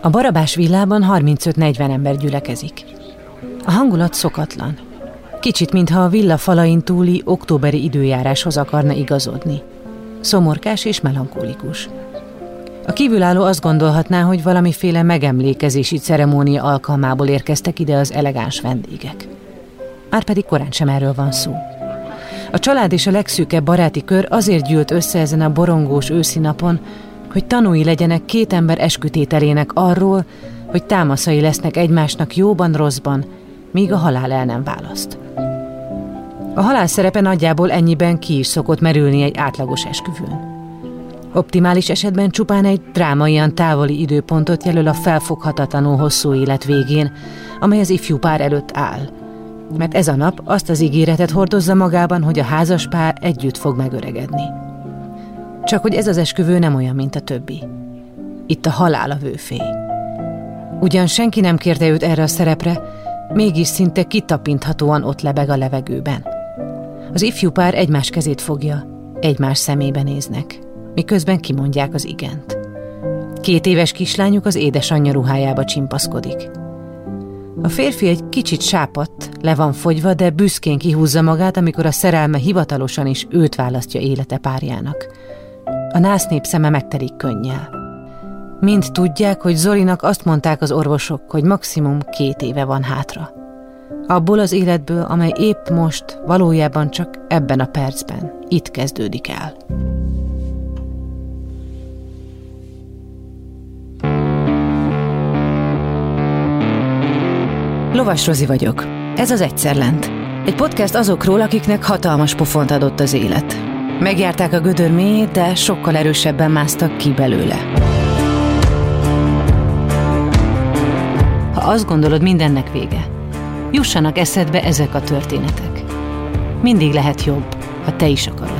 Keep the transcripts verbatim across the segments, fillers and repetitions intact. A Barabás villában harmincöt-negyven ember gyülekezik. A hangulat szokatlan. Kicsit, mintha a villa falain túli októberi időjáráshoz akarna igazodni. Szomorkás és melankolikus. A kívülálló azt gondolhatná, hogy valamiféle megemlékezési ceremónia alkalmából érkeztek ide az elegáns vendégek. Márpedig korán sem erről van szó. A család és a legszűkebb baráti kör azért gyűlt össze ezen a borongós őszi napon, hogy tanúi legyenek két ember eskütételének arról, hogy támaszai lesznek egymásnak jóban-rosszban, míg a halál el nem választ. A halál szerepe nagyjából ennyiben ki is szokott merülni egy átlagos esküvőn. Optimális esetben csupán egy drámaian távoli időpontot jelöl a felfoghatatlanul hosszú élet végén, amely az ifjú pár előtt áll. Mert ez a nap azt az ígéretet hordozza magában, hogy a házas pár együtt fog megöregedni. Csak hogy ez az esküvő nem olyan, mint a többi. Itt a halál a vőfély. Ugyan senki nem kérte őt erre a szerepre, mégis szinte kitapinthatóan ott lebeg a levegőben. Az ifjú pár egymás kezét fogja, egymás szemébe néznek, miközben kimondják az igent. Két éves kislányuk az édesanyja ruhájába csimpaszkodik. A férfi egy kicsit sápadt, le van fogyva, de büszkén kihúzza magát, amikor a szerelme hivatalosan is őt választja élete párjának. A násznép szeme megtelik könnyel. Mind tudják, hogy Zolinak azt mondták az orvosok, hogy maximum két éve van hátra. Abból az életből, amely épp most, valójában csak ebben a percben, itt kezdődik el. Lovas Rozi vagyok. Ez az Egyszer Lent. Egy podcast azokról, akiknek hatalmas pofont adott az élet. Megjárták a gödör mélyét, de sokkal erősebben másztak ki belőle. Ha azt gondolod, mindennek vége, jussanak eszedbe ezek a történetek. Mindig lehet jobb, ha te is akarod.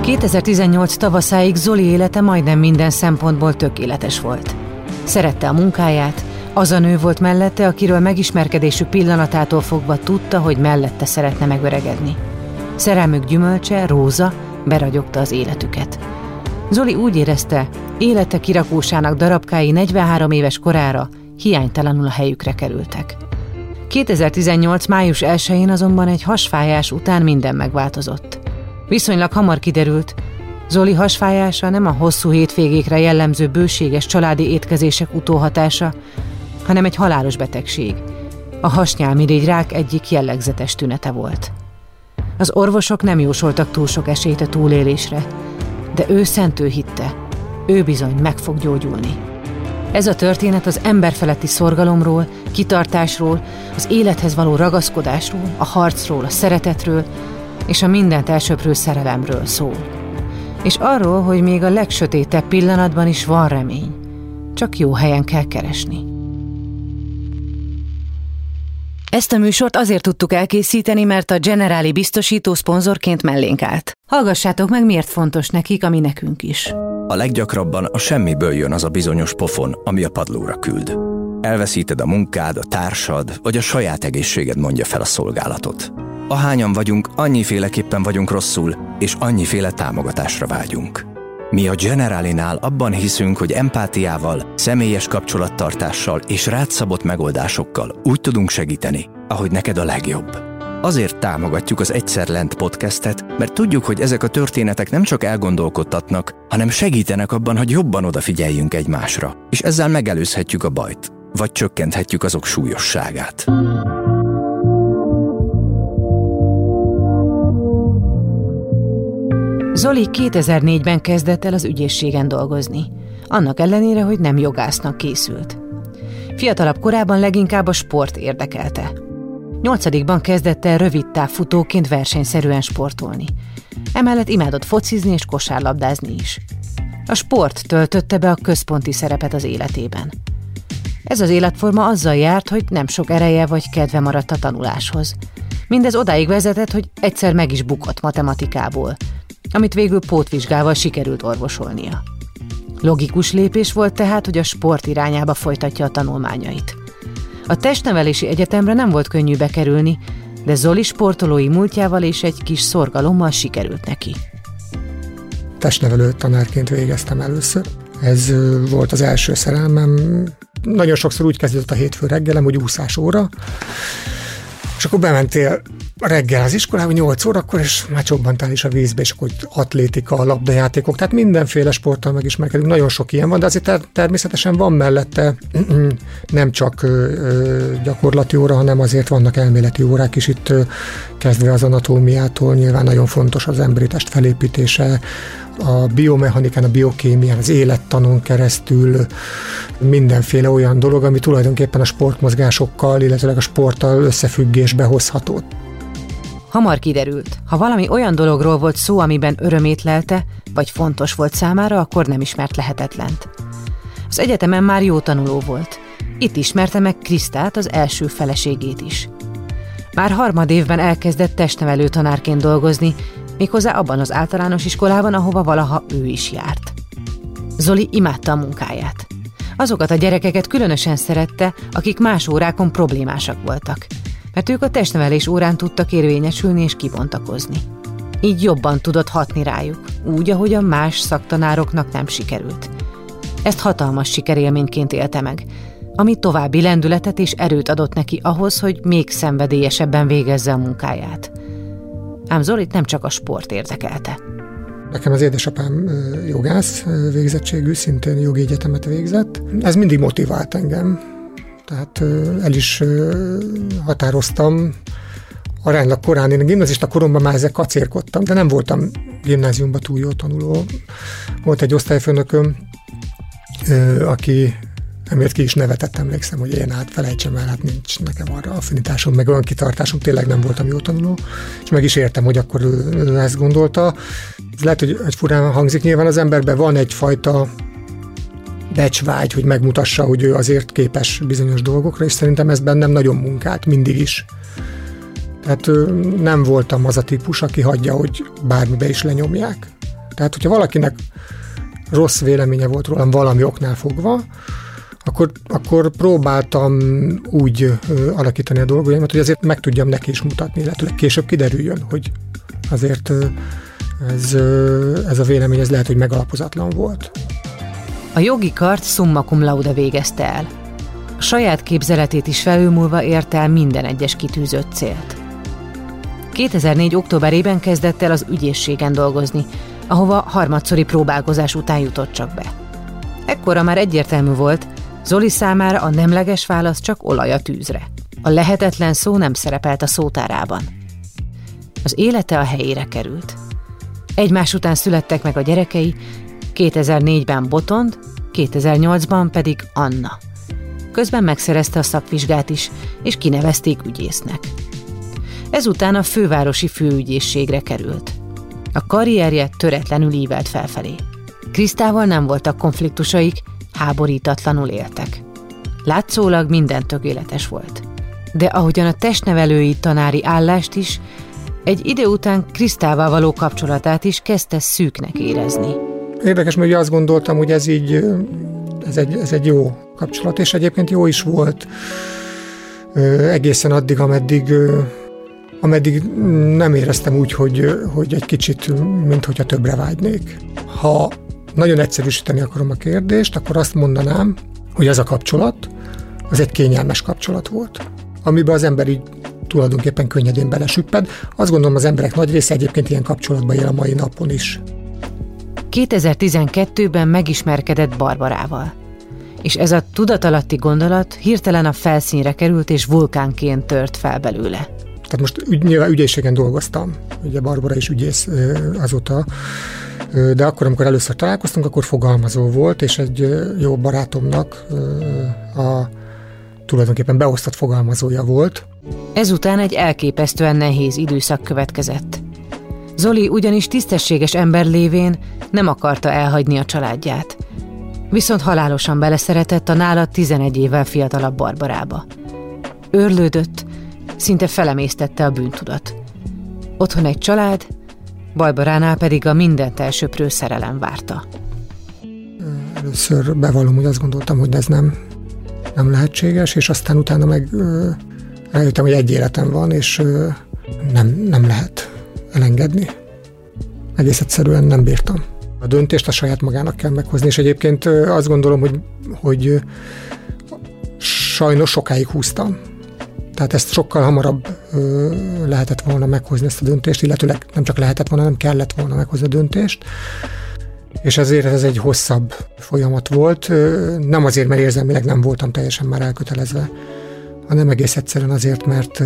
kétezer-tizennyolc tavaszáig Zoli élete majdnem minden szempontból tökéletes volt. Szerette a munkáját, az a nő volt mellette, akiről megismerkedésük pillanatától fogva tudta, hogy mellette szeretne megöregedni. Szerelmük gyümölcse, Róza, beragyogta az életüket. Zoli úgy érezte, élete kirakósának darabkái negyvenhárom éves korára hiánytalanul a helyükre kerültek. kétezer-tizennyolc május elsején azonban egy hasfájás után minden megváltozott. Viszonylag hamar kiderült, Zoli hasfájása nem a hosszú hétvégékre jellemző bőséges családi étkezések utóhatása, hanem egy halálos betegség. A hasnyálmirigy rák egyik jellegzetes tünete volt. Az orvosok nem jósoltak túl sok esélyt a túlélésre, de ő szentül hitte, ő bizony meg fog gyógyulni. Ez a történet az emberfeletti szorgalomról, kitartásról, az élethez való ragaszkodásról, a harcról, a szeretetről, és a mindent elsöprő szerelemről szól. És arról, hogy még a legsötétebb pillanatban is van remény. Csak jó helyen kell keresni. Ezt a műsort azért tudtuk elkészíteni, mert a Generali biztosító szponzorként mellénk állt. Hallgassátok meg, miért fontos nekik, ami nekünk is. A leggyakrabban a semmiből jön az a bizonyos pofon, ami a padlóra küld. Elveszíted a munkád, a társad, vagy a saját egészséged mondja fel a szolgálatot. Ahányan vagyunk, annyiféleképpen vagyunk rosszul, és annyiféle támogatásra vágyunk. Mi a Generalinál abban hiszünk, hogy empátiával, személyes kapcsolattartással és rád szabott megoldásokkal úgy tudunk segíteni, ahogy neked a legjobb. Azért támogatjuk az Egyszer Lent podcastet, mert tudjuk, hogy ezek a történetek nem csak elgondolkodtatnak, hanem segítenek abban, hogy jobban odafigyeljünk egymásra, és ezzel megelőzhetjük a bajt, vagy csökkenthetjük azok súlyosságát. Zoli kétezer-négyben kezdett el az ügyészségen dolgozni, annak ellenére, hogy nem jogásznak készült. Fiatalabb korában leginkább a sport érdekelte. Nyolcadikban kezdett el rövidtávfutóként versenyszerűen sportolni. Emellett imádott focizni és kosárlabdázni is. A sport töltötte be a központi szerepet az életében. Ez az életforma azzal járt, hogy nem sok ereje vagy kedve maradt a tanuláshoz. Mindez odáig vezetett, hogy egyszer meg is bukott matematikából, amit végül pótvizsgával sikerült orvosolnia. Logikus lépés volt tehát, hogy a sport irányába folytatja a tanulmányait. A testnevelési egyetemre nem volt könnyű bekerülni, de Zoli sportolói múltjával és egy kis szorgalommal sikerült neki. Testnevelő tanárként végeztem először. Ez volt az első szerelmem. Nagyon sokszor úgy kezdődött a hétfő reggelem, hogy úszás óra, és akkor bementél reggel az iskolába nyolc órakor, és már csobbantál is a vízbe, és akkor atlétika, labdajátékok, tehát mindenféle sporttal megismerkedünk, nagyon sok ilyen van, de azért ter- természetesen van mellette nem csak gyakorlati óra, hanem azért vannak elméleti órák is itt, kezdve az anatómiától, nyilván nagyon fontos az emberi test felépítése, a biomechanikán, a biokémián, az élettanon keresztül mindenféle olyan dolog, ami tulajdonképpen a sportmozgásokkal, illetőleg a sporttal összefüggésbe hozható. Hamar kiderült, ha valami olyan dologról volt szó, amiben örömét lelte, vagy fontos volt számára, akkor nem ismert lehetetlent. Az egyetemen már jó tanuló volt. Itt ismerte meg Krisztát, az első feleségét is. Már harmad évben elkezdett testnevelő tanárként dolgozni, méghozzá abban az általános iskolában, ahova valaha ő is járt. Zoli imádta a munkáját. Azokat a gyerekeket különösen szerette, akik más órákon problémásak voltak, mert ők a testnevelés órán tudtak érvényesülni és kibontakozni. Így jobban tudott hatni rájuk, úgy, ahogy a más szaktanároknak nem sikerült. Ezt hatalmas sikerélményként élte meg, ami további lendületet és erőt adott neki ahhoz, hogy még szenvedélyesebben végezze a munkáját. Ám Zolit nem csak a sport érdekelte. Nekem az édesapám jogász végzettségű, szintén jogi egyetemet végzett. Ez mindig motivált engem. Tehát el is határoztam, aránylag korán, én a gimnazista koromban már ezzel kacérkodtam, de nem voltam gimnáziumban túl jó tanuló. Volt egy osztályfőnököm, aki emiatt ki is nevetett, emlékszem, hogy én hát felejtsem el, hát nincs nekem arra affinitásom, meg olyan kitartásom, tényleg nem voltam jó tanuló, és meg is értem, hogy akkor ő ezt gondolta. Ez lehet, hogy, hogy furán hangzik, nyilván az emberben van egyfajta becsvágy, hogy megmutassa, hogy ő azért képes bizonyos dolgokra, és szerintem ez bennem nagyon munkált, mindig is. Tehát nem voltam az a típus, aki hagyja, hogy bármibe is lenyomják. Tehát, hogyha valakinek rossz véleménye volt rólam valami oknál fogva, akkor, akkor próbáltam úgy alakítani a dolgaimat, hogy azért meg tudjam neki is mutatni, illetve később kiderüljön, hogy azért ez, ez a vélemény, ez lehet, hogy megalapozatlan volt. A jogi kart summa cum laude végezte el. A saját képzeletét is felülmúlva ért el minden egyes kitűzött célt. kétezer-négy. októberében kezdett el az ügyészségen dolgozni, ahova harmadszori próbálkozás után jutott csak be. Ekkora már egyértelmű volt, Zoli számára a nemleges válasz csak olaj a tűzre. A lehetetlen szó nem szerepelt a szótárában. Az élete a helyére került. Egymás után születtek meg a gyerekei, kétezer-négyben Botond, kétezer-nyolcban pedig Anna. Közben megszerezte a szakvizsgát is, és kinevezték ügyésznek. Ezután a fővárosi főügyészségre került. A karrierje töretlenül ívelt felfelé. Krisztával nem voltak konfliktusaik, háborítatlanul éltek. Látszólag minden tökéletes volt. De ahogyan a testnevelői tanári állást is, egy idő után Krisztával való kapcsolatát is kezdte szűknek érezni. Érdekes, mert ugye azt gondoltam, hogy ez így, ez egy, ez egy jó kapcsolat, és egyébként jó is volt egészen addig, ameddig, ameddig nem éreztem úgy, hogy, hogy egy kicsit, minthogyha többre vágynék. Ha nagyon egyszerűsíteni akarom a kérdést, akkor azt mondanám, hogy ez a kapcsolat, az egy kényelmes kapcsolat volt, amiben az ember így tulajdonképpen könnyedén belesüpped. Azt gondolom, az emberek nagy része egyébként ilyen kapcsolatban él a mai napon is. kétezer-tizenkettőben megismerkedett Barbarával, és ez a tudatalatti gondolat hirtelen a felszínre került, és vulkánként tört fel belőle. Tehát most ügy, nyilván ügyészségen dolgoztam, ugye Barbara is ügyész azóta, de akkor, amikor először találkoztunk, akkor fogalmazó volt, és egy jó barátomnak a tulajdonképpen beosztott fogalmazója volt. Ezután egy elképesztően nehéz időszak következett. Zoli ugyanis tisztességes ember lévén nem akarta elhagyni a családját. Viszont halálosan beleszeretett a nála tizenegy évvel fiatalabb Barbarába. Őrlődött, szinte felemésztette a bűntudat. Otthon egy család, Barbaránál pedig a mindent elsöprő szerelem várta. Először bevallom, hogy azt gondoltam, hogy ez nem, nem lehetséges, és aztán utána meg ö, rájöttem, hogy egy életem van, és ö, nem, nem lehet elengedni. Egész egyszerűen nem bírtam. A döntést a saját magának kell meghozni, és egyébként ö, azt gondolom, hogy, hogy ö, sajnos sokáig húztam. Tehát ezt sokkal hamarabb ö, lehetett volna meghozni ezt a döntést, illetőleg nem csak lehetett volna, nem kellett volna meghozni a döntést. És ezért ez egy hosszabb folyamat volt. Nem azért, mert érzelmileg nem voltam teljesen már elkötelezve, hanem egész egyszerűen azért, mert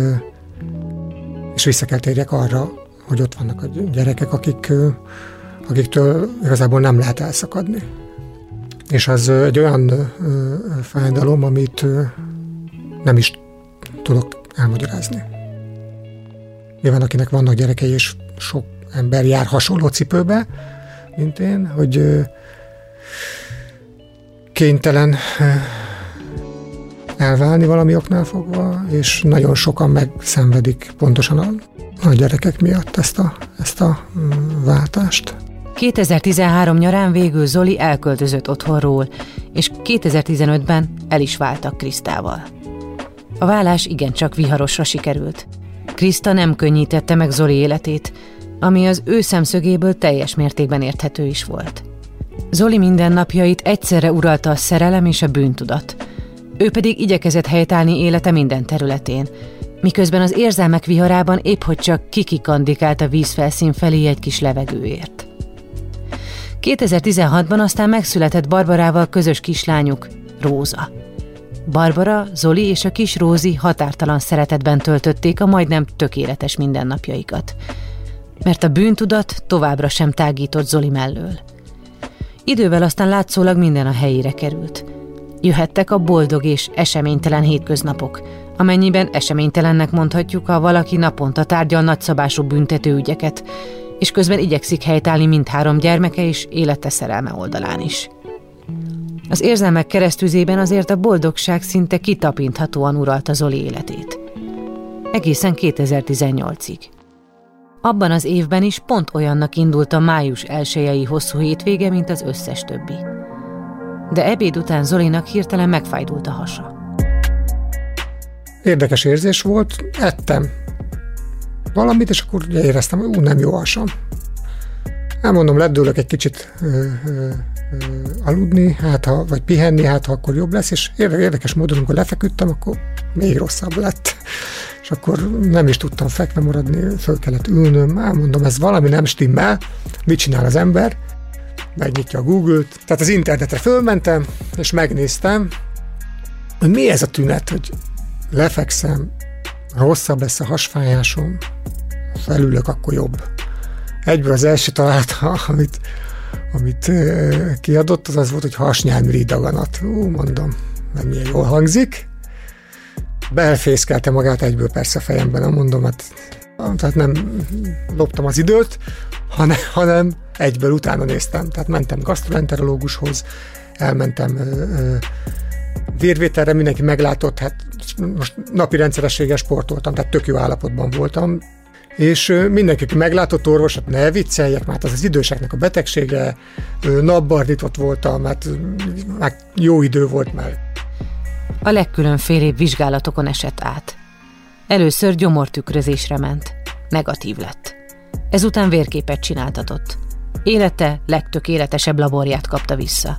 és vissza kell térjek arra, hogy ott vannak a gyerekek, akik, akiktől igazából nem lehet elszakadni. És az egy olyan fájdalom, amit nem is tudok elmagyarázni. Nyilván akinek vannak gyerekei, és sok ember jár hasonló cipőbe, mint én, hogy kénytelen elválni valami oknál fogva, és nagyon sokan megszenvedik pontosan a, a gyerekek miatt ezt a, ezt a váltást. kétezer-tizenhárom nyarán végül Zoli elköltözött otthonról, és kétezer-tizenötben el is váltak Krisztával. A válás igencsak viharosra sikerült. Kriszta nem könnyítette meg Zoli életét, ami az ő szemszögéből teljes mértékben érthető is volt. Zoli mindennapjait egyszerre uralta a szerelem és a bűntudat. Ő pedig igyekezett helytállni élete minden területén, miközben az érzelmek viharában épp hogy csak kikikandikált a vízfelszín felé egy kis levegőért. kétezer-tizenhatban aztán megszületett Barbarával közös kislányuk, Róza. Barbara, Zoli és a kis Rózi határtalan szeretetben töltötték a majdnem tökéletes mindennapjaikat, mert a bűntudat továbbra sem tágított Zoli mellől. Idővel aztán látszólag minden a helyére került. Jöhettek a boldog és eseménytelen hétköznapok, amennyiben eseménytelennek mondhatjuk, ha valaki naponta tárgyal nagyszabású büntetőügyeket, és közben igyekszik helytállni mindhárom gyermeke és élete szerelme oldalán is. Az érzelmek keresztüzében azért a boldogság szinte kitapinthatóan uralta Zoli életét. Egészen kétezer-tizennyolcig. Abban az évben is pont olyannak indult a május elsejei hosszú hétvége, mint az összes többi. De ebéd után Zolinak hirtelen megfájdult a hasa. Érdekes érzés volt, ettem valamit, és akkor éreztem, hogy ú, nem jó hasam. Elmondom, ledőlök egy kicsit ö, ö, ö, aludni, hát ha, vagy pihenni, hát ha akkor jobb lesz, és érdekes módon, amikor lefeküdtem, akkor még rosszabb lett. És akkor nem is tudtam fekve maradni, föl kellett ülnöm, elmondom, ez valami nem stimmel, mit csinál az ember, megnyitja a Google-t, tehát az internetre fölmentem, és megnéztem, hogy mi ez a tünet, hogy lefekszem, rosszabb lesz a hasfájásom, felülök, akkor jobb. Egyből az első találata, amit, amit kiadott, az az volt, hogy hasnyálmirigy daganat. Ú, mondom, nem ilyen jól hangzik. Belfészkelte magát egyből persze a fejemben, nem mondom, hát, tehát nem loptam az időt, hanem, hanem egyből utána néztem. Tehát mentem gasztroenterológushoz, elmentem ö, ö, vérvételre, mindenki meglátott, hát most napi rendszerességgel sportoltam, tehát tök jó állapotban voltam, és ö, mindenki, aki meglátott orvosat, ne vicceljek, mert az az időseknek a betegsége, ö, napbardított voltam, mert már jó idő volt már. A legkülönfélébb vizsgálatokon esett át. Először gyomortükrözésre ment. Negatív lett. Ezután vérképet csináltatott. Élete legtökéletesebb laborját kapta vissza.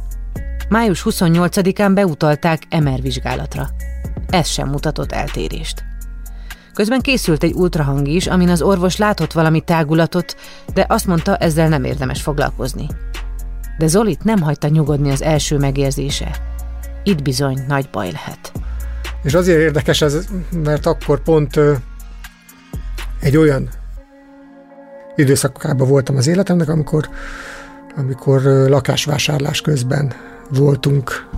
május huszonnyolcadikán beutalták em er vizsgálatra. Ez sem mutatott eltérést. Közben készült egy ultrahang is, amin az orvos látott valami tágulatot, de azt mondta, ezzel nem érdemes foglalkozni. De Zolit nem hagyta nyugodni az első megérzése. Itt bizony nagy baj lehet. És azért érdekes ez, mert akkor pont ö, egy olyan időszakában voltam az életemnek, amikor, amikor ö, lakásvásárlás közben voltunk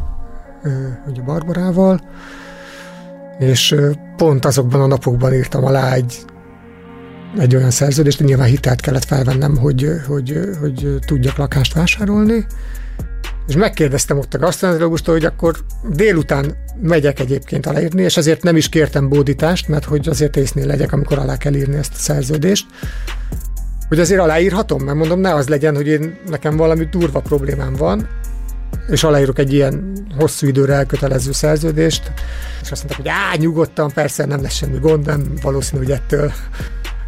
ö, ugye Barbarával, és ö, pont azokban a napokban írtam alá egy, egy olyan szerződést, nyilván hitelt kellett felvennem, hogy, hogy, hogy, hogy tudjak lakást vásárolni, és megkérdeztem ott a gasztroenterológustól, hogy akkor délután megyek egyébként aláírni, és azért nem is kértem bódítást, mert hogy azért észnél legyek, amikor alá kell írni ezt a szerződést, hogy azért aláírhatom, mert mondom, ne az legyen, hogy én, nekem valami durva problémám van, és aláírok egy ilyen hosszú időre elkötelező szerződést, és azt mondták, hogy á, nyugodtan, persze nem lesz semmi gond, nem valószínű, hogy ettől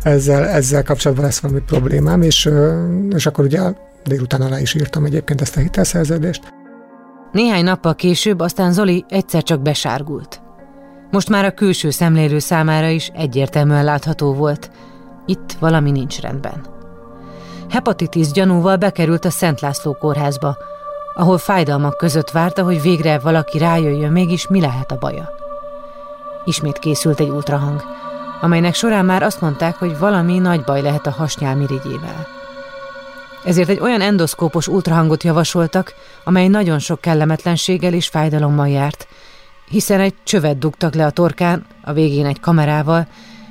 ezzel, ezzel kapcsolatban lesz valami problémám, és, és akkor ugye délután alá is írtam egyébként ezt a hitelszerződést. Néhány nappal később aztán Zoli egyszer csak besárgult. Most már a külső szemlélő számára is egyértelműen látható volt. Itt valami nincs rendben. Hepatitis gyanúval bekerült a Szent László kórházba, ahol fájdalmak között várta, hogy végre valaki rájöjjön mégis, mi lehet a baja. Ismét készült egy ultrahang, amelynek során már azt mondták, hogy valami nagy baj lehet a hasnyálmirigyével. Ezért egy olyan endoszkópos ultrahangot javasoltak, amely nagyon sok kellemetlenséggel és fájdalommal járt, hiszen egy csövet dugtak le a torkán, a végén egy kamerával,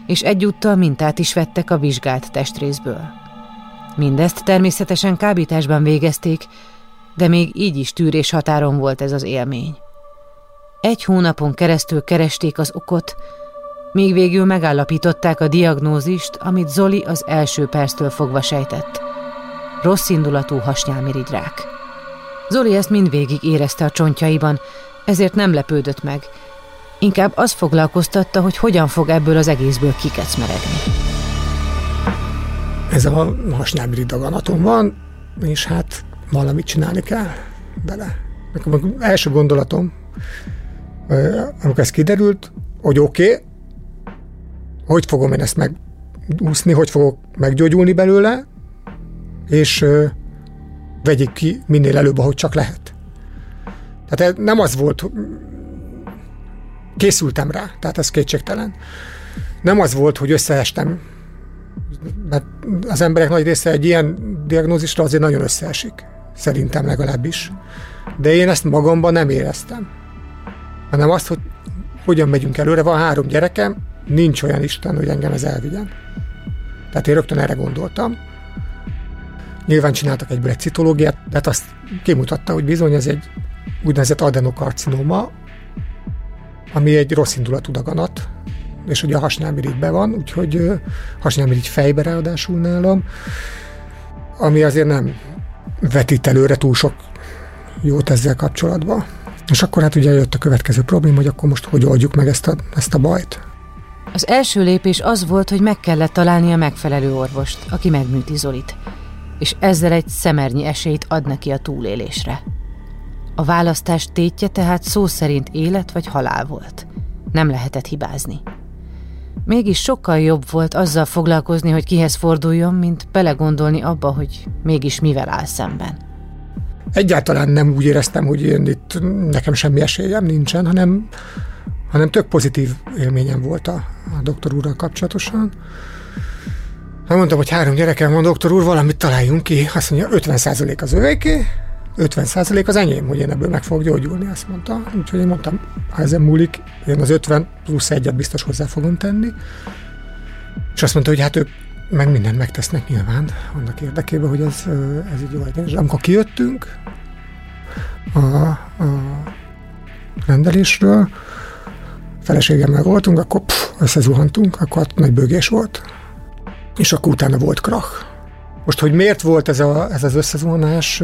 és egyúttal mintát is vettek a vizsgált testrészből. Mindezt természetesen kábításban végezték, de még így is tűrés határon volt ez az élmény. Egy hónapon keresztül keresték az okot, még végül megállapították a diagnózist, amit Zoli az első perctől fogva sejtett. Rosszindulatú hasnyálmirigy rák. Zoli ezt mindvégig érezte a csontjaiban, ezért nem lepődött meg. Inkább az foglalkoztatta, hogy hogyan fog ebből az egészből kikecmeregni. Ez a hasnyálmirigy daganatom van, és hát valamit csinálni kell bele. Nekem első gondolatom, amikor ez kiderült, hogy oké, okay, hogy fogom én ezt megúszni, hogy fogok meggyógyulni belőle, és ö, vegyék ki minél előbb, ahogy csak lehet. Tehát nem az volt, készültem rá, tehát ez kétségtelen. Nem az volt, hogy összeestem, mert az emberek nagy része egy ilyen diagnózisra azért nagyon összeesik, szerintem legalábbis. De én ezt magamban nem éreztem, hanem azt, hogy hogyan megyünk előre, van három gyerekem, nincs olyan Isten, hogy engem ez elvigyen. Tehát én rögtön erre gondoltam. Nyilván csináltak egyből egy citológiát, de hát azt kimutatta, hogy bizony ez egy úgynevezett adenokarcinoma, ami egy rosszindulatú daganat, és ugye a hasnyálmirigyben van, úgyhogy hasnyálmirigy fejbe ráadásul nálam, ami azért nem vetít előre túl sok jót ezzel kapcsolatban. És akkor hát ugye jött a következő probléma, hogy akkor most hogy oldjuk meg ezt a, ezt a bajt. Az első lépés az volt, hogy meg kellett találni a megfelelő orvost, aki megműti Zolit, és ezzel egy szemernyi esélyt ad neki a túlélésre. A választás tétje tehát szó szerint élet vagy halál volt. Nem lehetett hibázni. Mégis sokkal jobb volt azzal foglalkozni, hogy kihez forduljon, mint belegondolni abba, hogy mégis mivel áll szemben. Egyáltalán nem úgy éreztem, hogy én itt nekem semmi esélyem nincsen, hanem, hanem tök pozitív élményem volt a, a doktor úrral kapcsolatosan. Hát mondtam, hogy három gyerekem van, doktor úr, valamit találjunk ki. Azt mondja, ötven százalék az övéké, ötven százalék az enyém, hogy én ebből meg fogok gyógyulni, azt mondta. Úgyhogy én mondtam, ha ezen múlik, én az ötven plusz egyet biztos hozzá fogom tenni. És azt mondta, hogy hát ők meg mindent megtesznek nyilván annak érdekében, hogy ez, ez így jó legyen. És amikor kijöttünk a, a rendelésről, feleségemmel voltunk, akkor pff, összezuhantunk, akkor nagy bőgés volt. És akkor utána volt krach. Most, hogy miért volt ez, a, ez az összezuhanás,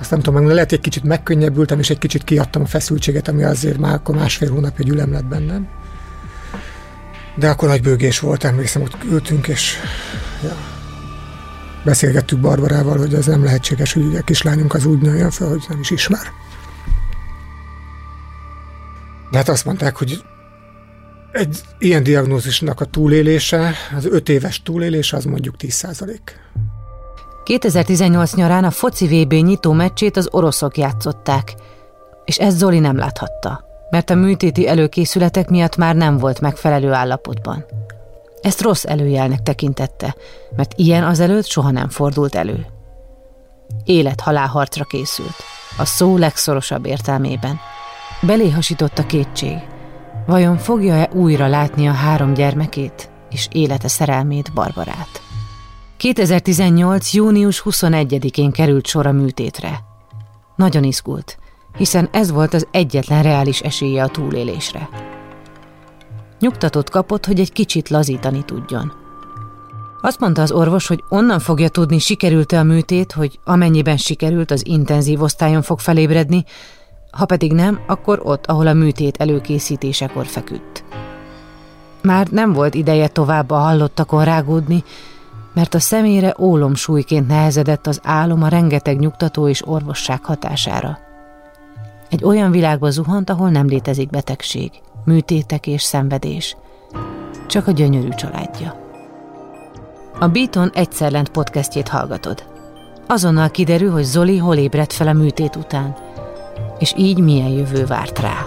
azt nem tudom, lehet, egy kicsit megkönnyebbültem, és egy kicsit kiadtam a feszültséget, ami azért már akkor másfél hónapja gyülem lett bennem. De akkor nagy bőgés volt, emlékszem, ott ültünk, és ja, beszélgettük Barbarával, hogy ez nem lehetséges, hogy ugye a kislányunk az úgy nőjön fel, hogy nem is ismer. De hát azt mondták, hogy egy ilyen diagnózisnak a túlélése, az öt éves túlélése az mondjuk tíz százalék. kétezer-tizennyolc nyarán a foci vé bé nyitó meccsét az oroszok játszották, és ezt Zoli nem láthatta, mert a műtéti előkészületek miatt már nem volt megfelelő állapotban. Ezt rossz előjelnek tekintette, mert ilyen azelőtt soha nem fordult elő. Élet-halál harcra készült, a szó legszorosabb értelmében. Belé hasított a kétség. Vajon fogja-e újra látni a három gyermekét és élete szerelmét, Barbarát? kétezer-tizennyolc. június huszonegyedikén került sor a műtétre. Nagyon izgult, hiszen ez volt az egyetlen reális esélye a túlélésre. Nyugtatót kapott, hogy egy kicsit lazítani tudjon. Azt mondta az orvos, hogy onnan fogja tudni, sikerült-e a műtét, hogy amennyiben sikerült, az intenzív osztályon fog felébredni, ha pedig nem, akkor ott, ahol a műtét előkészítésekor feküdt. Már nem volt ideje tovább a hallottakon rágódni, mert a szemére ólomsúlyként nehezedett az álom a rengeteg nyugtató és orvosság hatására. Egy olyan világba zuhant, ahol nem létezik betegség, műtétek és szenvedés. Csak a gyönyörű családja. A Betone Egyszer Lent podcastjét hallgatod. Azonnal kiderül, hogy Zoli hol ébredt fel a műtét után, és így milyen jövő várt rá.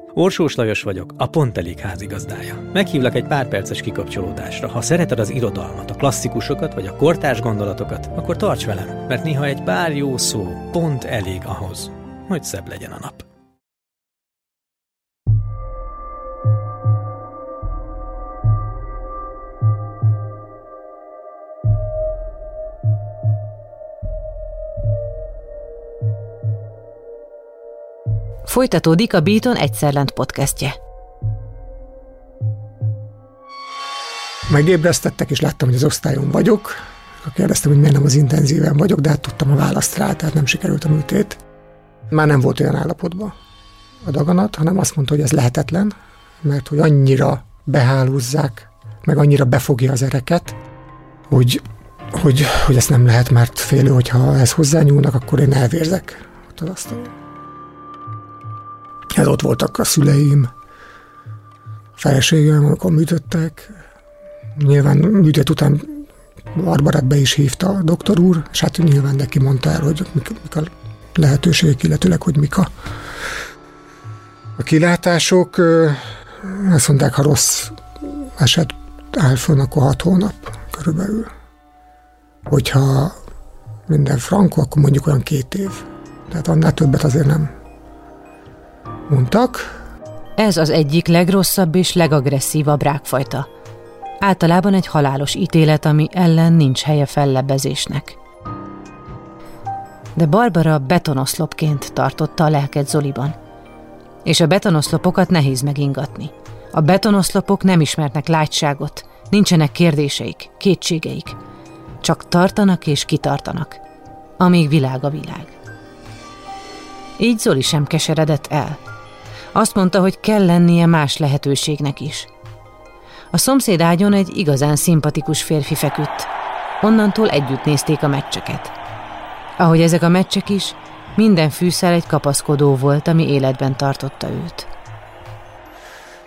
Orsós Lajos vagyok, a Pont Elég házigazdája. Meghívlak egy pár perces kikapcsolódásra. Ha szereted az irodalmat, a klasszikusokat vagy a kortárs gondolatokat, akkor tarts velem, mert néha egy pár jó szó pont elég ahhoz, hogy szebb legyen a nap. Folytatódik a Betone Egyszer Lent podcastje. Megébresztettek, és láttam, hogy az osztályon vagyok. Kérdeztem, hogy miért nem az intenzíven vagyok, de hát tudtam a választ rá, tehát nem sikerült a műtét. Már nem volt olyan állapotban a daganat, hanem azt mondta, hogy ez lehetetlen, mert hogy annyira behálúzzák, meg annyira befogja az ereket, hogy, hogy, hogy ezt nem lehet, mert félő, hogyha ez hozzányúlnak, akkor én elvérzek ott az asztalon. Hát ott voltak a szüleim, a feleségem, amikor műtöttek. Nyilván műtét után Barbarát be is hívta a doktor úr, és hát nyilván neki mondta el, hogy mik, mik a lehetőségek, illetőleg, hogy mik a, a kilátások. Azt mondták, ha rossz eset áll fönn, akkor hat hónap körülbelül. Hogyha minden frankó, akkor mondjuk olyan két év. Tehát annál többet azért nem mondtak. Ez az egyik legrosszabb és legagresszívabb rákfajta. Általában egy halálos ítélet, ami ellen nincs helye fellebbezésnek. De Barbara betonoszlopként tartotta a lelket Zoliban. És a betonoszlopokat nehéz megingatni. A betonoszlopok nem ismernek látszágot, nincsenek kérdéseik, kétségeik. Csak tartanak és kitartanak. Amíg világ a világ. Így Zoli sem keseredett el. Azt mondta, hogy kell lennie más lehetőségnek is. A szomszéd ágyon egy igazán szimpatikus férfi feküdt. Onnantól együtt nézték a meccseket. Ahogy ezek a meccsek is, minden fűszál egy kapaszkodó volt, ami életben tartotta őt.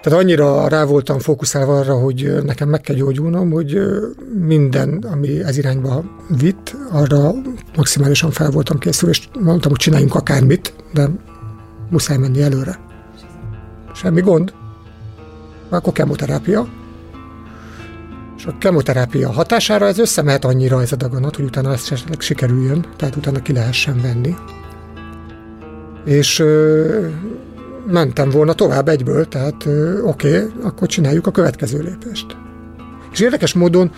Tehát annyira rá voltam fókuszálva arra, hogy nekem meg kell gyógyulnom, hogy minden, ami ez irányba vitt, arra maximálisan fel voltam készülve, és mondtam, hogy csináljunk akármit, de muszáj menni előre. Semmi gond. Akkor kemoterápia. És a kemoterápia hatására ez összemehet annyira ez a daganat, hogy utána ez esetleg sikerüljön, tehát utána ki lehessen venni. És... mentem volna tovább egyből, tehát oké, okay, akkor csináljuk a következő lépést. És érdekes módon,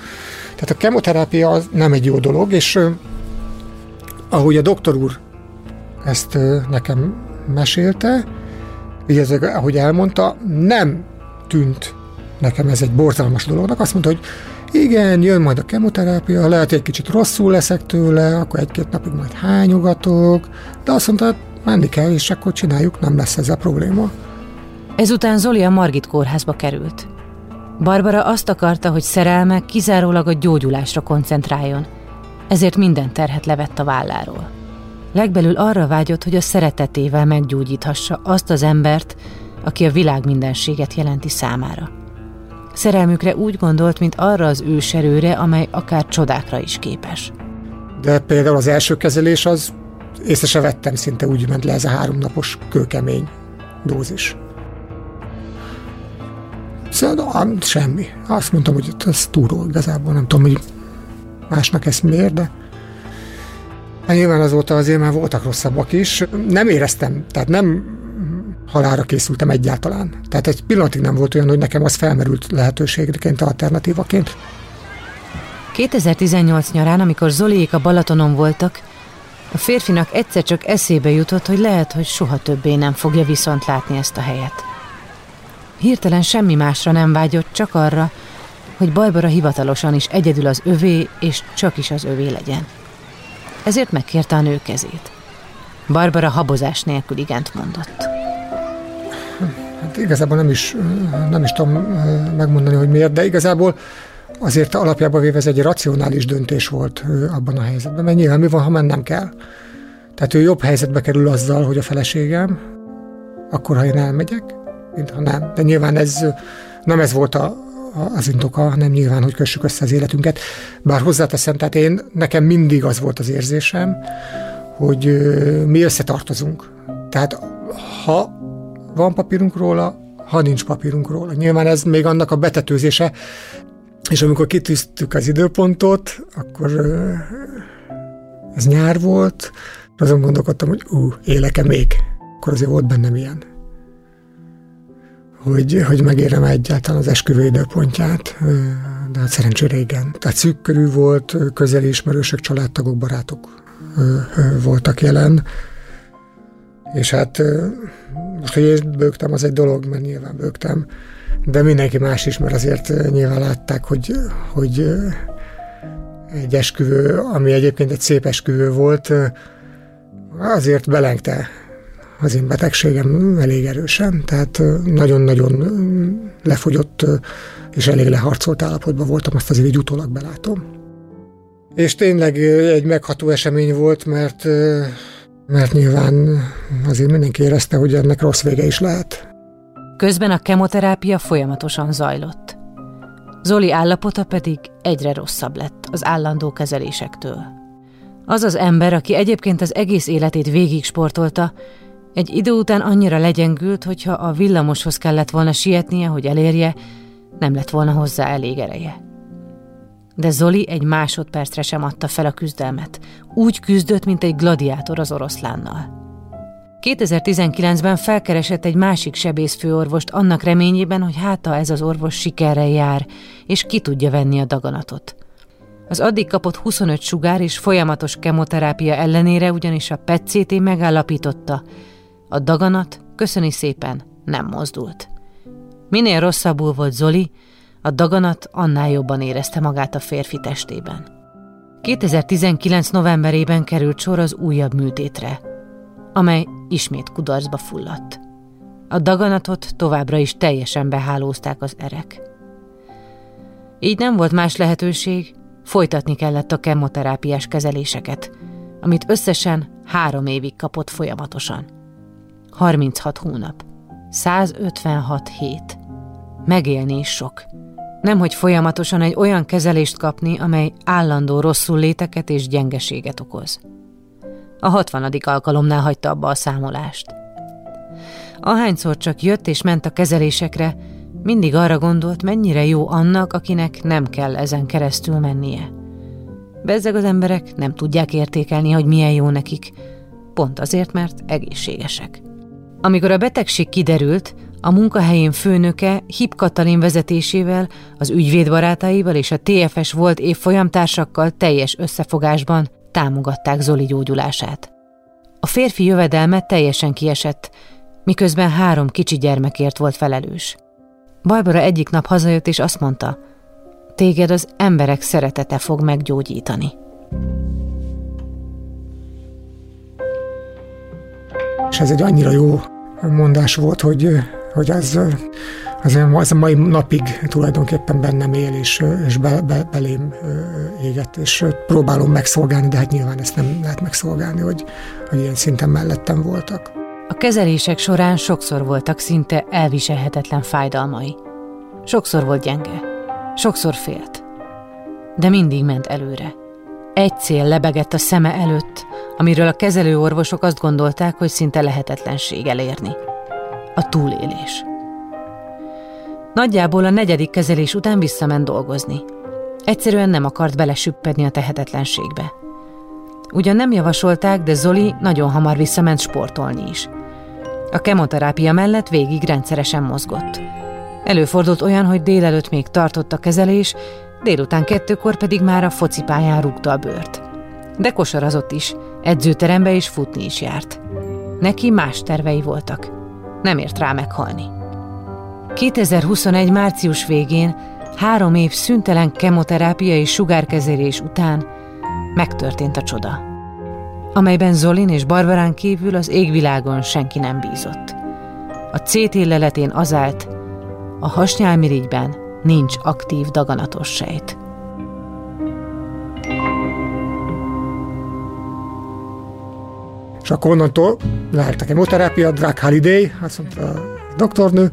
tehát a kemoterápia az nem egy jó dolog, és ahogy a doktor úr ezt nekem mesélte, így ez, ahogy elmondta, nem tűnt nekem ez egy borzalmas dolognak. Azt mondta, hogy igen, jön majd a kemoterápia, lehet, egy kicsit rosszul leszek tőle, akkor egy-két napig majd hányogatok, de azt mondta, menni kell, és akkor csináljuk, nem lesz ez a probléma. Ezután Zoli a Margit kórházba került. Barbara azt akarta, hogy szerelme kizárólag a gyógyulásra koncentráljon, ezért minden terhet levett a válláról. Legbelül arra vágyott, hogy a szeretetével meggyógyíthassa azt az embert, aki a világ mindenséget jelenti számára. Szerelmükre úgy gondolt, mint arra az őserőre, amely akár csodákra is képes. De például az első kezelés az... észre se vettem, szinte úgy ment le ez a háromnapos kőkemény dózis. Szóval semmi. Azt mondtam, hogy ez túlról igazából, nem tudom, hogy másnak ezt miért, de hát nyilván azóta azért már voltak rosszabbak is. Nem éreztem, tehát nem halálra készültem egyáltalán. Tehát egy pillanatig nem volt olyan, hogy nekem az felmerült lehetőségként, alternatívaként. kétezer-tizennyolc nyarán, amikor Zoliék a Balatonon voltak, a férfinak egyszer csak eszébe jutott, hogy lehet, hogy soha többé nem fogja viszont látni ezt a helyet. Hirtelen semmi másra nem vágyott, csak arra, hogy Barbara hivatalosan is egyedül az övé, és csak is az övé legyen. Ezért megkérte a nő kezét. Barbara habozás nélkül igent mondott. Hát igazából nem is, nem is tudom megmondani, hogy miért, de igazából azért alapjában véve ez egy racionális döntés volt abban a helyzetben, mert nyilván mi van, ha mennem kell. Tehát ő jobb helyzetbe kerül azzal, hogy a feleségem, akkor ha én elmegyek, mint ha nem. De nyilván ez nem ez volt a, az indoka, hanem nyilván, hogy kössük össze az életünket. Bár hozzáteszem, tehát én, nekem mindig az volt az érzésem, hogy mi összetartozunk. Tehát ha van papírunk róla, ha nincs papírunk róla. Nyilván ez még annak a betetőzése, és amikor kitűztük az időpontot, akkor ez nyár volt, azon gondolkodtam, hogy ú, élek-e még? Akkor azért volt bennem ilyen. Hogy, hogy megérem egyáltalán az esküvő időpontját, de hát szerencsére igen. Tehát szűk körül volt, közeli ismerősök, családtagok, barátok voltak jelen, és hát most, hogy én bőgtem, az egy dolog, mert nyilván bőgtem, de mindenki más is, mert azért nyilván látták, hogy, hogy egy esküvő, ami egyébként egy szép esküvő volt, azért belengte az én betegségem elég erősen, tehát nagyon-nagyon lefogyott és elég leharcolt állapotban voltam, azt azért így utólag belátom. És tényleg egy megható esemény volt, mert, mert nyilván azért mindenki érezte, hogy ennek rossz vége is lehet. Közben a kemoterápia folyamatosan zajlott. Zoli állapota pedig egyre rosszabb lett az állandó kezelésektől. Az az ember, aki egyébként az egész életét végig sportolta, egy idő után annyira legyengült, hogyha a villamoshoz kellett volna sietnie, hogy elérje, nem lett volna hozzá elég ereje. De Zoli egy másodpercre sem adta fel a küzdelmet. Úgy küzdött, mint egy gladiátor az oroszlánnal. kétezer-tizenkilencben felkeresett egy másik sebészfőorvost annak reményében, hogy hát ha ez az orvos sikerrel jár, és ki tudja venni a daganatot. Az addig kapott huszonöt sugár és folyamatos kemoterápia ellenére ugyanis a pé é té cé megállapította, a daganat, köszöni szépen, nem mozdult. Minél rosszabbul volt Zoli, a daganat annál jobban érezte magát a férfi testében. kétezer-tizenkilenc novemberében került sor az újabb műtétre, amely ismét kudarcba fulladt. A daganatot továbbra is teljesen behálózták az erek. Így nem volt más lehetőség, folytatni kellett a kemoterápiás kezeléseket, amit összesen három évig kapott folyamatosan. harminchat hónap, százötvenhat hét. Megélni is sok. Nemhogy folyamatosan egy olyan kezelést kapni, amely állandó rosszul léteket és gyengeséget okoz. A hatvanadik alkalomnál hagyta abba a számolást. Ahányszor csak jött és ment a kezelésekre, mindig arra gondolt, mennyire jó annak, akinek nem kell ezen keresztül mennie. Bezzeg az emberek nem tudják értékelni, hogy milyen jó nekik, pont azért, mert egészségesek. Amikor a betegség kiderült, a munkahelyén főnöke Hipp Katalin vezetésével, az ügyvédbarátaival és a té ef es volt évfolyamtársakkal teljes összefogásban támogatták Zoli gyógyulását. A férfi jövedelme teljesen kiesett, miközben három kicsi gyermekért volt felelős. Barbara egyik nap hazajött és azt mondta, téged az emberek szeretete fog meggyógyítani. És ez egy annyira jó mondás volt, hogy, hogy ez, ez, ez a mai napig tulajdonképpen bennem él, és, és be, be, belém éget, és próbálom megszolgálni, de hát nyilván ezt nem lehet megszolgálni, hogy, hogy ilyen szinten mellettem voltak. A kezelések során sokszor voltak szinte elviselhetetlen fájdalmai. Sokszor volt gyenge, sokszor félt, de mindig ment előre. Egy cél lebegett a szeme előtt, amiről a kezelőorvosok azt gondolták, hogy szinte lehetetlenség elérni. A túlélés. Nagyjából a negyedik kezelés után visszament dolgozni. Egyszerűen nem akart belesüppedni a tehetetlenségbe. Ugyan nem javasolták, de Zoli nagyon hamar visszament sportolni is. A kemoterápia mellett végig rendszeresen mozgott. Előfordult olyan, hogy délelőtt még tartott a kezelés, délután kettőkor pedig már a focipályán rúgta a bőrt. De kosarazott is, edzőterembe és futni is járt. Neki más tervei voltak. Nem ért rá meghalni. kétezer-huszonegy. március végén, három év szüntelen kemoterápia és sugárkezelés után megtörtént a csoda, amelyben Zolin és Barbarán kívül az égvilágon senki nem bízott. A cé té leletén az állt, a hasnyálmirigyben nincs aktív daganatos sejt. És akkor onnantól leállt a kemoterápia, drug holiday, azt mondta a doktornő,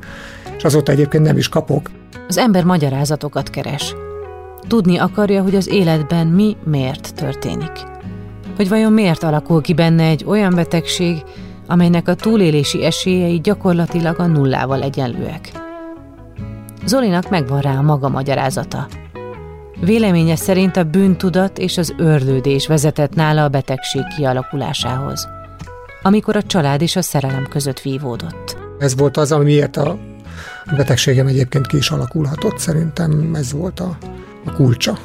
és azóta egyébként nem is kapok. Az ember magyarázatokat keres. Tudni akarja, hogy az életben mi miért történik. Hogy vajon miért alakul ki benne egy olyan betegség, amelynek a túlélési esélyei gyakorlatilag a nullával egyenlőek. Zolinak megvan rá a maga magyarázata. Véleménye szerint a bűntudat és az őrlődés vezetett nála a betegség kialakulásához, amikor a család és a szerelem között vívódott. Ez volt az, ami miért a betegségem egyébként ki is alakulhatott. Szerintem ez volt a, a kulcsa,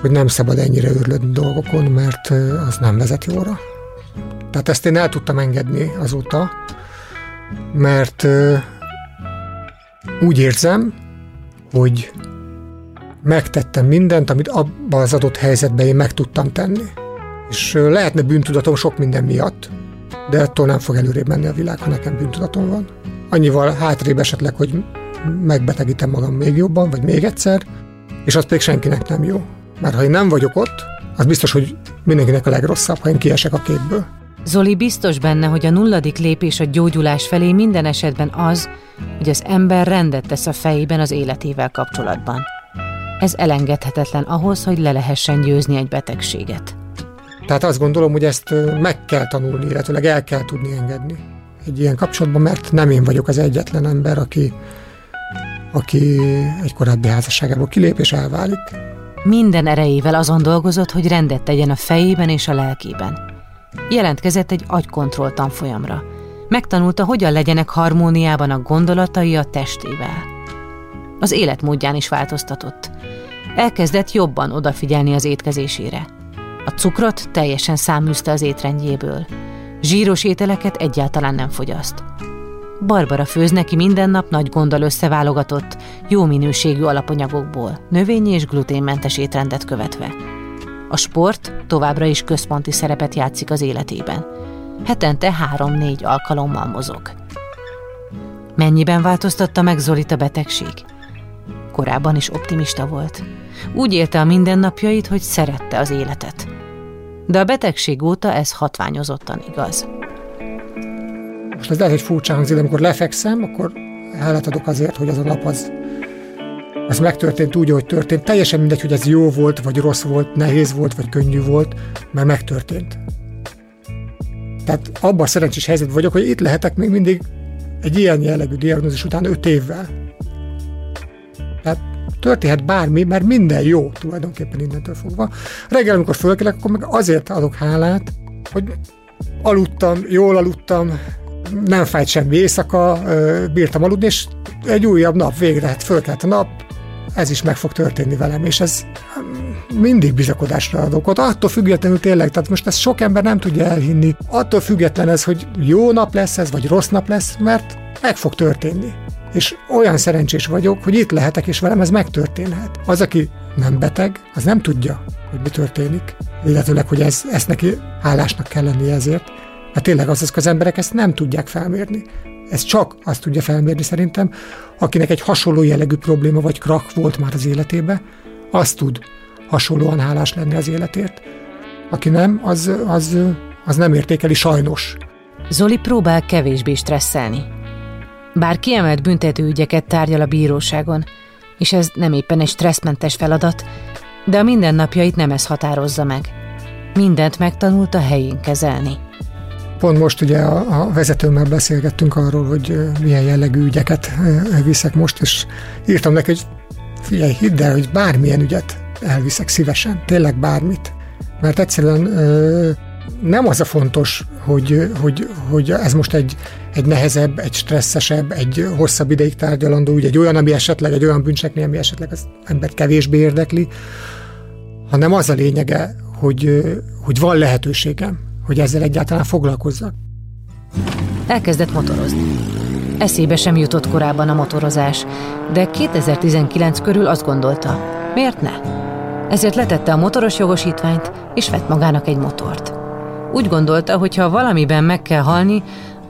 hogy nem szabad ennyire őrlődni dolgokon, mert az nem vezet jóra. Tehát ezt én el tudtam engedni azóta, mert úgy érzem, hogy megtettem mindent, amit abban az adott helyzetben én meg tudtam tenni. És lehetne bűntudatom sok minden miatt, de attól nem fog előrébb menni a világ, ha nekem bűntudatom van. Annyival hátrébb esetleg, hogy megbetegítem magam még jobban, vagy még egyszer, és az pedig senkinek nem jó. Mert ha én nem vagyok ott, az biztos, hogy mindenkinek a legrosszabb, ha én kiesek a képből. Zoli biztos benne, hogy a nulladik lépés a gyógyulás felé minden esetben az, hogy az ember rendet tesz a fejében az életével kapcsolatban. Ez elengedhetetlen ahhoz, hogy le lehessen győzni egy betegséget. Tehát azt gondolom, hogy ezt meg kell tanulni, illetőleg el kell tudni engedni egy ilyen kapcsolatban, mert nem én vagyok az egyetlen ember, aki, aki egy korábbi házasságából kilép és elválik. Minden erejével azon dolgozott, hogy rendet tegyen a fejében és a lelkében. Jelentkezett egy agykontroll tanfolyamra. Megtanulta, hogyan legyenek harmóniában a gondolatai a testével. Az életmódján is változtatott. Elkezdett jobban odafigyelni az étkezésére. A cukrot teljesen száműzte az étrendjéből. Zsíros ételeket egyáltalán nem fogyaszt. Barbara főz neki minden nap nagy gonddal összeválogatott, jó minőségű alapanyagokból, növényi és gluténmentes étrendet követve. A sport továbbra is központi szerepet játszik az életében. Hetente három-négy alkalommal mozog. Mennyiben változtatta meg Zolit a betegség? Korábban is optimista volt. Úgy élte a mindennapjait, hogy szerette az életet. De a betegség óta ez hatványozottan igaz. Most ez lehet, hogy furcsa hangzik, de amikor lefekszem, akkor hálát adok azért, hogy az a nap az, az megtörtént úgy, ahogy történt. Teljesen mindegy, hogy ez jó volt, vagy rossz volt, nehéz volt, vagy könnyű volt, mert megtörtént. Tehát abban a szerencsés helyzetben vagyok, hogy itt lehetek még mindig egy ilyen jellegű diagnózis után öt évvel. Tehát történhet bármi, mert minden jó tulajdonképpen innentől fogva. Reggel, amikor fölkelek, akkor meg azért adok hálát, hogy aludtam, jól aludtam, nem fájt semmi éjszaka, bírtam aludni, és egy újabb nap végre, hát fölkelt a nap, ez is meg fog történni velem, és ez mindig bizakodásra ad okot. Attól függetlenül tényleg, tehát most ezt sok ember nem tudja elhinni. Attól független ez, hogy jó nap lesz ez, vagy rossz nap lesz, mert meg fog történni. És olyan szerencsés vagyok, hogy itt lehetek, és velem ez megtörténhet. Az, aki nem beteg, az nem tudja, hogy mi történik. Illetőleg, hogy ez, ezt neki hálásnak kell lenni ezért. Hát tényleg az, az, az emberek ezt nem tudják felmérni. Ez csak azt tudja felmérni szerintem, akinek egy hasonló jellegű probléma vagy krak volt már az életében, azt tud hasonlóan hálás lenni az életért. Aki nem, az, az, az nem értékeli sajnos. Zoli próbál kevésbé stresszelni. Bár kiemelt büntetőügyeket tárgyal a bíróságon, és ez nem éppen egy stresszmentes feladat, de a mindennapjait nem ez határozza meg. Mindent megtanult a helyén kezelni. Pont most ugye a, a vezetőmmel beszélgettünk arról, hogy milyen jellegű ügyeket viszek most, és írtam neki, hogy figyelj, hidd el, hogy bármilyen ügyet elviszek szívesen, tényleg bármit. Mert egyszerűen nem az a fontos, hogy, hogy, hogy ez most egy, egy nehezebb, egy stresszesebb, egy hosszabb ideig tárgyalandó ügy, egy olyan, ami esetleg, egy olyan bűncselekmény, ami esetleg az embert kevésbé érdekli, hanem az a lényege, hogy, hogy van lehetőségem, hogy ezzel egyáltalán foglalkozzak. Elkezdett motorozni. Eszébe sem jutott korábban a motorozás, de kétezer-tizenkilenc körül azt gondolta, miért ne? Ezért letette a motoros jogosítványt, és vett magának egy motort. Úgy gondolta, hogy ha valamiben meg kell halni,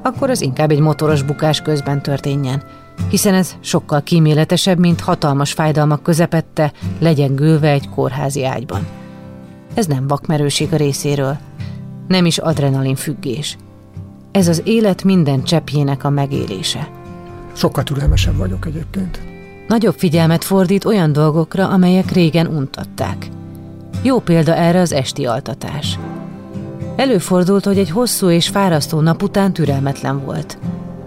akkor az inkább egy motoros bukás közben történjen, hiszen ez sokkal kíméletesebb, mint hatalmas fájdalmak közepette legyengülve egy kórházi ágyban. Ez nem vakmerőség a részéről, nem is adrenalin függés. Ez az élet minden cseppjének a megélése. Sokkal türelmesebb vagyok egyébként. Nagyobb figyelmet fordít olyan dolgokra, amelyek régen untatták. Jó példa erre az esti altatás. Előfordult, hogy egy hosszú és fárasztó nap után türelmetlen volt.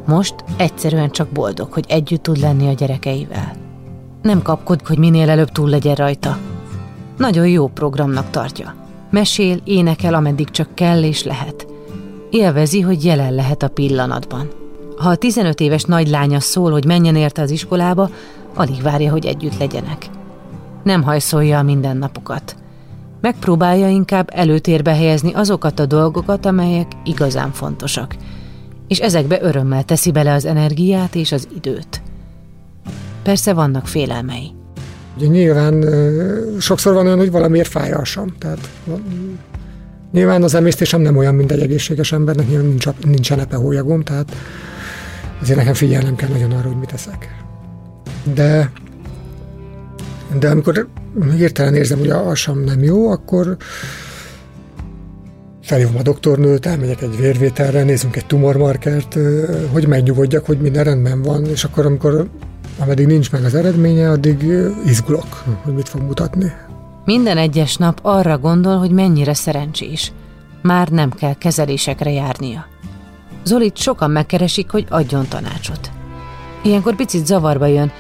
Most egyszerűen csak boldog, hogy együtt tud lenni a gyerekeivel. Nem kapkodik, hogy minél előbb túl legyen rajta. Nagyon jó programnak tartja. Mesél, énekel, ameddig csak kell és lehet. Élvezi, hogy jelen lehet a pillanatban. Ha a tizenöt éves nagylánya szól, hogy menjen érte az iskolába, alig várja, hogy együtt legyenek. Nem hajszolja a mindennapokat. Megpróbálja inkább előtérbe helyezni azokat a dolgokat, amelyek igazán fontosak, és ezekbe örömmel teszi bele az energiát és az időt. Persze vannak félelmei. Ugye nyilván sokszor van olyan, hogy valamiért fáj alsam. Tehát nyilván az emésztésem nem olyan, mint egy egészséges embernek, nyilván nincs, nincsen epehólyagom, tehát azért nekem figyelnem kell nagyon arra, hogy mit eszek. De, de amikor hirtelen érzem, hogy a alsam nem jó, akkor felhívom a doktornőt, elmegyek egy vérvételre, nézzünk egy tumormarkert, hogy megnyugodjak, hogy minden rendben van, és akkor amikor ameddig nincs meg az eredménye, addig izgulok, hogy mit fog mutatni. Minden egyes nap arra gondol, hogy mennyire szerencsés. Már nem kell kezelésekre járnia. Zolit sokan megkeresik, hogy adjon tanácsot. Ilyenkor picit zavarba jön,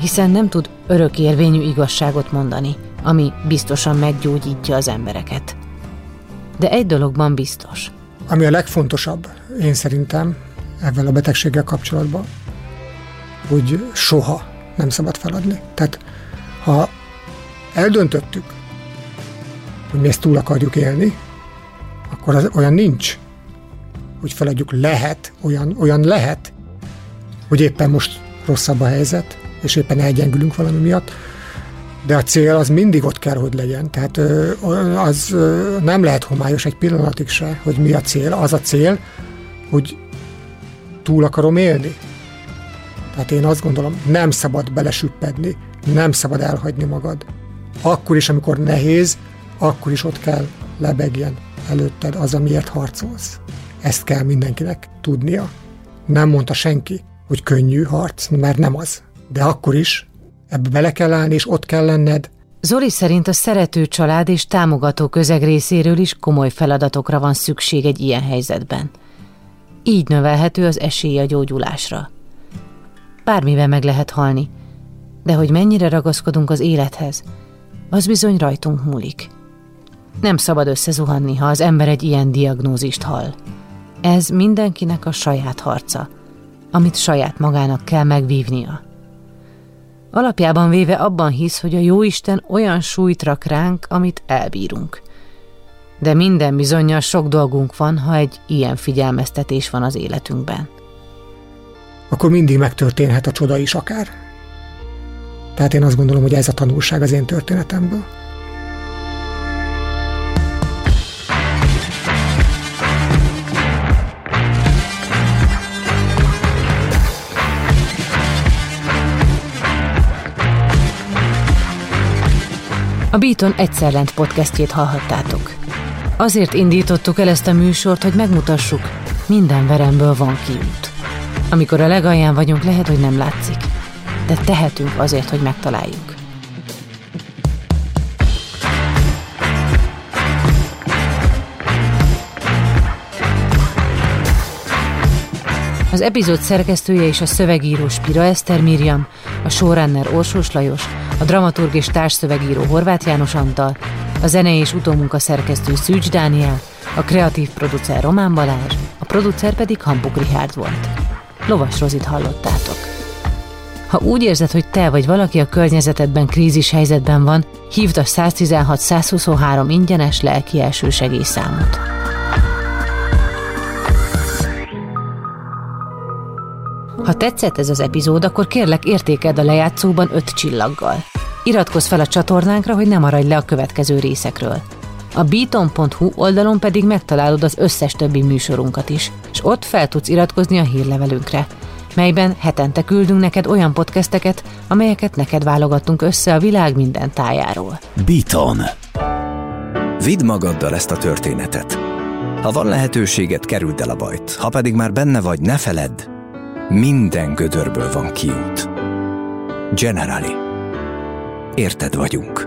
hiszen nem tud örökérvényű igazságot mondani, ami biztosan meggyógyítja az embereket. De egy dologban biztos. Ami a legfontosabb, én szerintem, ezzel a betegséggel kapcsolatban, hogy soha nem szabad feladni. Tehát, ha eldöntöttük, hogy mi ezt túl akarjuk élni, akkor az olyan nincs, hogy feladjuk. Lehet, olyan, olyan lehet, hogy éppen most rosszabb a helyzet, és éppen elgyengülünk valami miatt, de a cél az mindig ott kell, hogy legyen. Tehát az nem lehet homályos egy pillanatig se, hogy mi a cél. Az a cél, hogy túl akarom élni. Tehát én azt gondolom, nem szabad belesüppedni, nem szabad elhagyni magad. Akkor is, amikor nehéz, akkor is ott kell lebegjen előtted az, amiért harcolsz. Ezt kell mindenkinek tudnia. Nem mondta senki, hogy könnyű harc, mert nem az. De akkor is ebbe bele kell állni, és ott kell lenned. Zoli szerint a szerető család és támogató közeg részéről is komoly feladatokra van szükség egy ilyen helyzetben. Így növelhető az esély a gyógyulásra. Bármivel meg lehet halni, de hogy mennyire ragaszkodunk az élethez, az bizony rajtunk múlik. Nem szabad összezuhanni, ha az ember egy ilyen diagnózist hall. Ez mindenkinek a saját harca, amit saját magának kell megvívnia. Alapjában véve abban hisz, hogy a jóisten olyan súlyt rak ránk, amit elbírunk. De minden bizonnyal sok dolgunk van, ha egy ilyen figyelmeztetés van az életünkben. Akkor mindig megtörténhet a csoda is akár. Tehát én azt gondolom, hogy ez a tanulság az én történetemből. A Betone Egyszer Lent podcastjét hallhattátok. Azért indítottuk el ezt a műsort, hogy megmutassuk, minden veremből van kiút. Amikor a legalján vagyunk, lehet, hogy nem látszik, de tehetünk azért, hogy megtaláljuk. Az epizód szerkesztője és a szövegíró Spira Eszter Mirjam, a showrunner Orsós Lajos, a dramaturg és társszövegíró Horváth János Antal, a zene és utómunka szerkesztő Szűcs Dániel, a kreatív producer Román Balázs, a producer pedig Hampuk Richárd volt. Lovas Rozit hallottátok. Ha úgy érzed, hogy te vagy valaki a környezetedben krízis helyzetben van, hívd a egy egy hat egy huszonhárom ingyenes lelki elsősegély számot. Ha tetszett ez az epizód, akkor kérlek értékeld a lejátszóban öt csillaggal. Iratkozz fel a csatornánkra, hogy ne maradj le a következő részekről. A betone pont hu oldalon pedig megtalálod az összes többi műsorunkat is, és ott fel tudsz iratkozni a hírlevelünkre, melyben hetente küldünk neked olyan podcasteket, amelyeket neked válogattunk össze a világ minden tájáról. Betone. Vidd magaddal ezt a történetet. Ha van lehetőséged, kerüld el a bajt. Ha pedig már benne vagy, ne feledd, minden gödörből van kiút. Generali. Érted vagyunk.